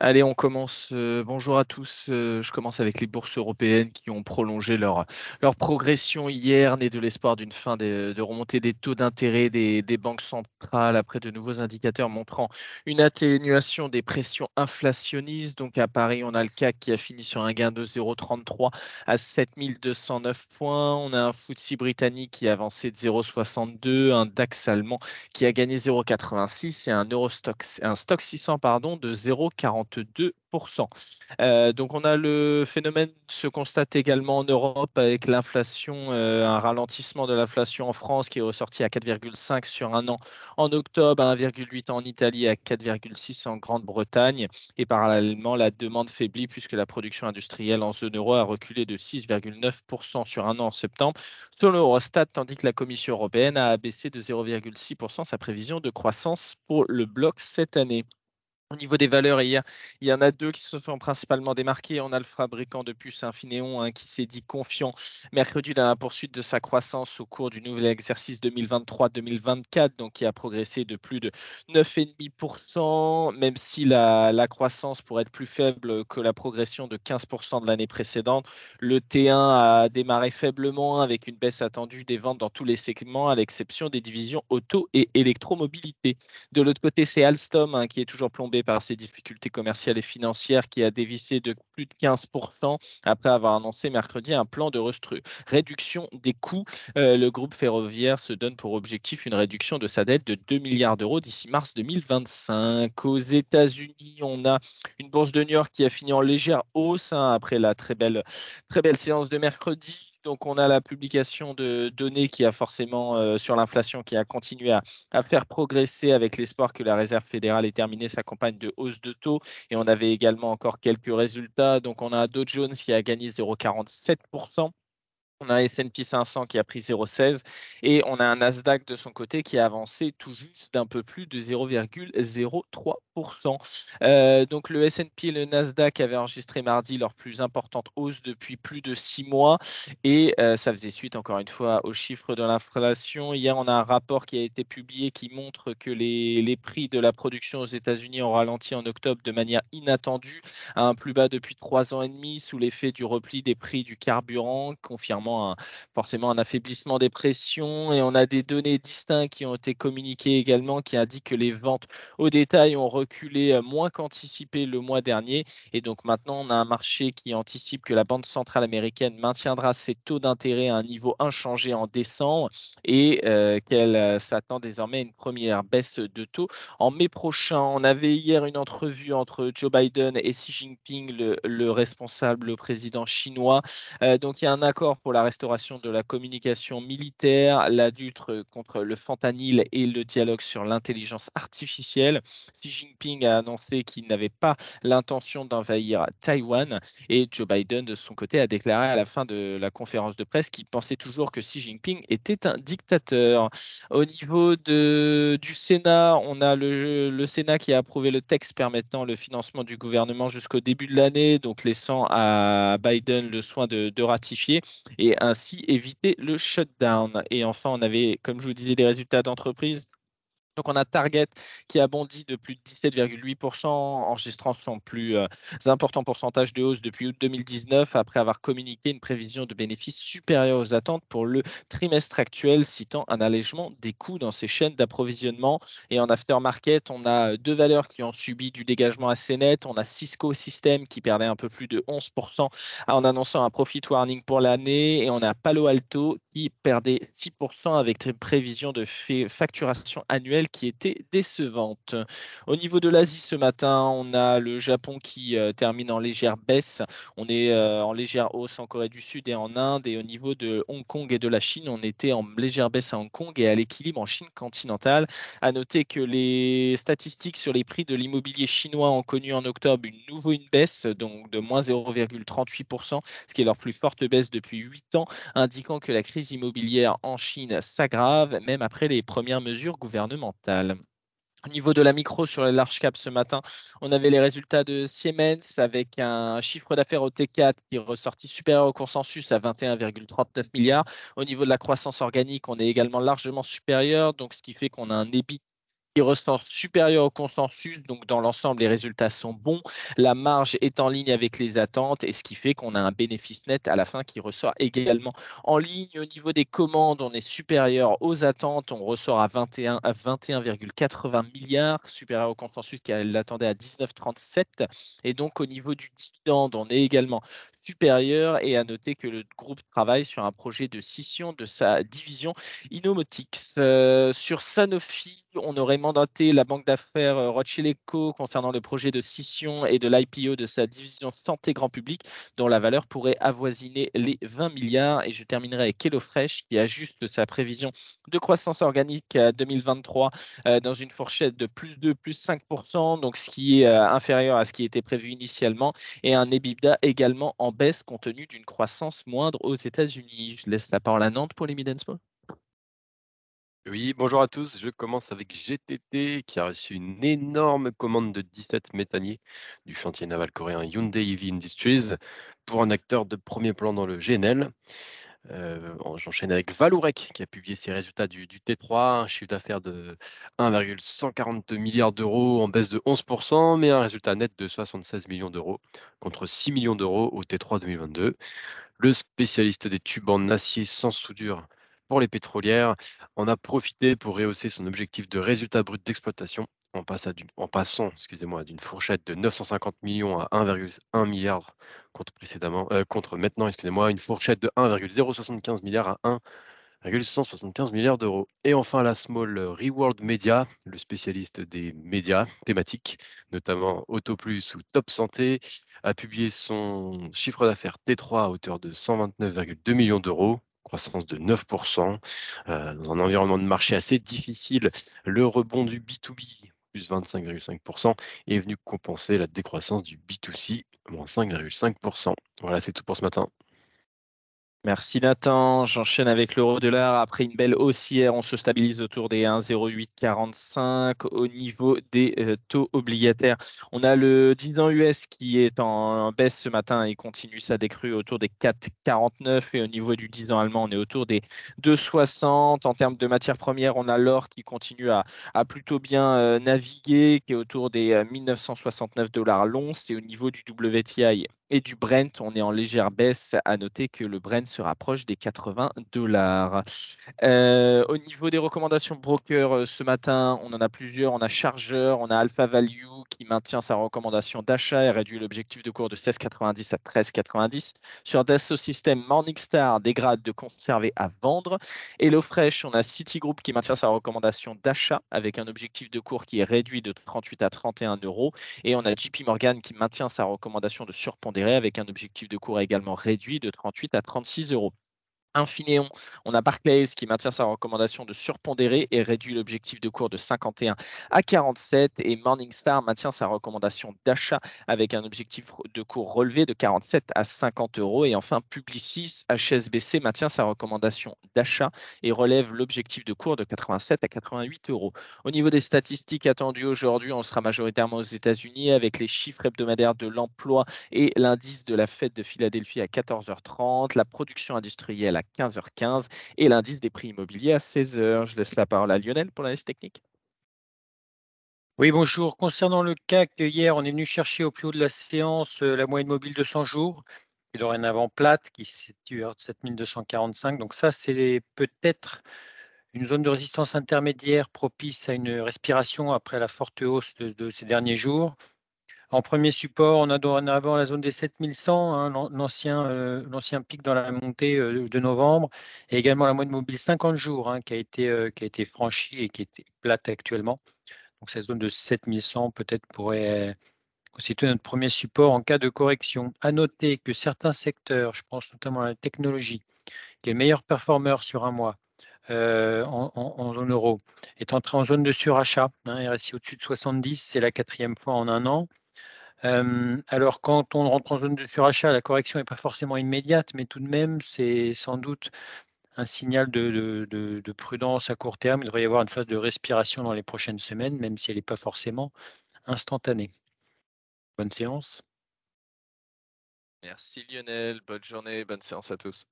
Allez, on commence. Bonjour à tous. Je commence avec les bourses européennes qui ont prolongé leur progression hier, née de l'espoir d'une fin de remontée des taux d'intérêt des banques centrales après de nouveaux indicateurs montrant une atténuation des pressions inflationnistes. Donc à Paris, on a le CAC qui a fini sur un gain de 0,33 à 7209 points. On a un FTSE britannique qui a avancé de 0,62, un DAX allemand qui a gagné 0,86 et un Stoxx 600 de 0,40. 2%. Donc on a le phénomène se constate également en Europe avec l'inflation, un ralentissement de l'inflation en France qui est ressorti à 4,5 sur un an en octobre, à 1,8 en Italie et à 4,6 en Grande-Bretagne. Et parallèlement, la demande faiblit puisque la production industrielle en zone euro a reculé de 6,9% sur un an en septembre, selon l'Eurostat, tandis que la Commission européenne a abaissé de 0,6% sa prévision de croissance pour le bloc cette année. Au niveau des valeurs, hier, il y en a deux qui se sont principalement démarquées. On a le fabricant de puces Infineon qui s'est dit confiant mercredi dans la poursuite de sa croissance au cours du nouvel exercice 2023-2024, donc qui a progressé de plus de 9,5%, même si la croissance pourrait être plus faible que la progression de 15% de l'année précédente. Le T1 a démarré faiblement avec une baisse attendue des ventes dans tous les segments, à l'exception des divisions auto et électromobilité. De l'autre côté, c'est Alstom qui est toujours plombé par ses difficultés commerciales et financières, qui a dévissé de plus de 15% après avoir annoncé mercredi un plan de réduction des coûts. Le groupe ferroviaire se donne pour objectif une réduction de sa dette de 2 milliards d'euros d'ici mars 2025. Aux États-Unis, on a une bourse de New York qui a fini en légère hausse après la très belle séance de mercredi. Donc, on a la publication de données qui a forcément, sur l'inflation, qui a continué à faire progresser avec l'espoir que la Réserve fédérale ait terminé sa campagne de hausse de taux. Et on avait également encore quelques résultats. Donc, on a Dow Jones qui a gagné 0,47%. On a S&P 500 qui a pris 0,16 et on a un Nasdaq de son côté qui a avancé tout juste d'un peu plus de 0,03%. Donc le S&P et le Nasdaq avaient enregistré mardi leur plus importante hausse depuis plus de 6 mois et ça faisait suite encore une fois aux chiffres de l'inflation. Hier, on a un rapport qui a été publié qui montre que les prix de la production aux États-Unis ont ralenti en octobre de manière inattendue à un plus bas depuis 3 ans et demi sous l'effet du repli des prix du carburant, confirmant forcément un affaiblissement des pressions. Et on a des données distinctes qui ont été communiquées également qui indiquent que les ventes au détail ont reculé moins qu'anticipé le mois dernier et donc maintenant on a un marché qui anticipe que la Banque centrale américaine maintiendra ses taux d'intérêt à un niveau inchangé en décembre et qu'elle s'attend désormais à une première baisse de taux en mai prochain. On avait hier une entrevue entre Joe Biden et Xi Jinping, le président chinois. Donc il y a un accord pour la restauration de la communication militaire, la lutte contre le fentanyl et le dialogue sur l'intelligence artificielle. Xi Jinping a annoncé qu'il n'avait pas l'intention d'envahir Taïwan et Joe Biden, de son côté, a déclaré à la fin de la conférence de presse qu'il pensait toujours que Xi Jinping était un dictateur. Au niveau du Sénat, on a le Sénat qui a approuvé le texte permettant le financement du gouvernement jusqu'au début de l'année, donc laissant à Biden le soin de ratifier et ainsi éviter le shutdown. Et enfin, on avait, comme je vous disais, des résultats d'entreprise. Donc, on a Target qui a bondi de plus de 17,8%, enregistrant son plus important pourcentage de hausse depuis août 2019, après avoir communiqué une prévision de bénéfices supérieure aux attentes pour le trimestre actuel, citant un allègement des coûts dans ses chaînes d'approvisionnement. Et en aftermarket, on a deux valeurs qui ont subi du dégagement assez net. On a Cisco System qui perdait un peu plus de 11% en annonçant un profit warning pour l'année. Et on a Palo Alto qui perdait 6% avec une prévision de facturation annuelle qui était décevante. Au niveau de l'Asie ce matin, on a le Japon qui termine en légère baisse. On est en légère hausse en Corée du Sud et en Inde. Et au niveau de Hong Kong et de la Chine, on était en légère baisse à Hong Kong et à l'équilibre en Chine continentale. À noter que les statistiques sur les prix de l'immobilier chinois ont connu en octobre une baisse, donc de moins 0,38%, ce qui est leur plus forte baisse depuis 8 ans, indiquant que la crise immobilière en Chine s'aggrave, même après les premières mesures gouvernementales. Au niveau de la micro sur la large cap ce matin, on avait les résultats de Siemens avec un chiffre d'affaires au T4 qui est ressorti supérieur au consensus à 21,39 milliards. Au niveau de la croissance organique, on est également largement supérieur, donc ce qui fait qu'on a un EBIT qui ressort supérieur au consensus, donc dans l'ensemble les résultats sont bons, la marge est en ligne avec les attentes et ce qui fait qu'on a un bénéfice net à la fin qui ressort également en ligne. Au niveau des commandes, on est supérieur aux attentes, on ressort à 21,80 milliards, supérieur au consensus qui l'attendait à 19,37, et donc au niveau du dividende, on est également supérieur, et à noter que le groupe travaille sur un projet de scission de sa division Innomotics. Sur Sanofi, on aurait mandaté la banque d'affaires Rothschild & Co concernant le projet de scission et de l'IPO de sa division santé grand public, dont la valeur pourrait avoisiner les 20 milliards. Et je terminerai avec Kélofresh qui ajuste sa prévision de croissance organique à 2023 dans une fourchette de plus 2, plus 5%, donc ce qui est inférieur à ce qui était prévu initialement, et un EBITDA également en baisse compte tenu d'une croissance moindre aux États-Unis. Je laisse la parole à Nantes pour les Mid&Small. Oui, bonjour à tous. Je commence avec GTT qui a reçu une énorme commande de 17 méthaniers du chantier naval coréen Hyundai Heavy Industries pour un acteur de premier plan dans le GNL. J'enchaîne avec Valourec qui a publié ses résultats du T3, un chiffre d'affaires de 1,142 milliards d'euros en baisse de 11%, mais un résultat net de 76 millions d'euros contre 6 millions d'euros au T3 2022. Le spécialiste des tubes en acier sans soudure pour les pétrolières en a profité pour rehausser son objectif de résultat brut d'exploitation en passant d'une fourchette de 950 millions à 1,1 milliard contre maintenant une fourchette de 1,075 milliard à 1,175 milliard d'euros. Et enfin la small Reworld Media, le spécialiste des médias thématiques, notamment Autoplus ou Top Santé, a publié son chiffre d'affaires T3 à hauteur de 129,2 millions d'euros. Croissance de 9%. Dans un environnement de marché assez difficile, le rebond du B2B, plus 25,5%, est venu compenser la décroissance du B2C, moins 5,5%. Voilà, c'est tout pour ce matin. Merci Nathan. J'enchaîne avec l'euro-dollar. Après une belle haussière, on se stabilise autour des 1,0845 au niveau des taux obligataires. On a le 10 ans US qui est en baisse ce matin et continue sa décrue autour des 4,49. Et au niveau du 10 ans allemand, on est autour des 2,60. En termes de matières premières, on a l'or qui continue à plutôt bien naviguer, qui est autour des 1969 $ l'once. Et au niveau du WTI et du Brent, on est en légère baisse. À noter que le Brent se rapproche des 80 $. Au niveau des recommandations broker, ce matin, on en a plusieurs. On a Chargeur, on a Alpha Value qui maintient sa recommandation d'achat et réduit l'objectif de cours de 16,90 à 13,90. Sur Cisco System, Morningstar dégrade de conserver à vendre. Kélofresh, on a Citigroup qui maintient sa recommandation d'achat avec un objectif de cours qui est réduit de 38 à 31 €. Et on a JP Morgan qui maintient sa recommandation de surpondérer avec un objectif de cours également réduit de 38 à 36 €. Infineon, on a Barclays qui maintient sa recommandation de surpondérer et réduit l'objectif de cours de 51 à 47, et Morningstar maintient sa recommandation d'achat avec un objectif de cours relevé de 47 à 50 €, et enfin Publicis HSBC maintient sa recommandation d'achat et relève l'objectif de cours de 87 à 88 €. Au niveau des statistiques attendues aujourd'hui, on sera majoritairement aux États-Unis avec les chiffres hebdomadaires de l'emploi et l'indice de la Fed de Philadelphie à 14h30, la production industrielle à 15h15 et l'indice des prix immobiliers à 16h. Je laisse la parole à Lionel pour l'analyse technique. Oui, bonjour. Concernant le CAC, hier, on est venu chercher au plus haut de la séance la moyenne mobile de 100 jours, qui est dorénavant plate, qui se situe à 7245. Donc ça, c'est peut-être une zone de résistance intermédiaire propice à une respiration après la forte hausse de ces derniers jours. En premier support, on a dorénavant la zone des 7100, l'ancien pic dans la montée de novembre, et également la moyenne mobile 50 jours qui a été franchie et qui est plate actuellement. Donc cette zone de 7100 peut-être pourrait constituer notre premier support en cas de correction. À noter que certains secteurs, je pense notamment à la technologie, qui est le meilleur performeur sur un mois, en zone euro, est entré en zone de surachat, RSI au-dessus de 70, c'est la 4e fois en un an. Alors quand on rentre en zone de surachat, la correction n'est pas forcément immédiate, mais tout de même c'est sans doute un signal de prudence à court terme. Il devrait y avoir une phase de respiration dans les prochaines semaines, même si elle n'est pas forcément instantanée. Bonne séance. Merci Lionel, bonne journée, bonne séance à tous.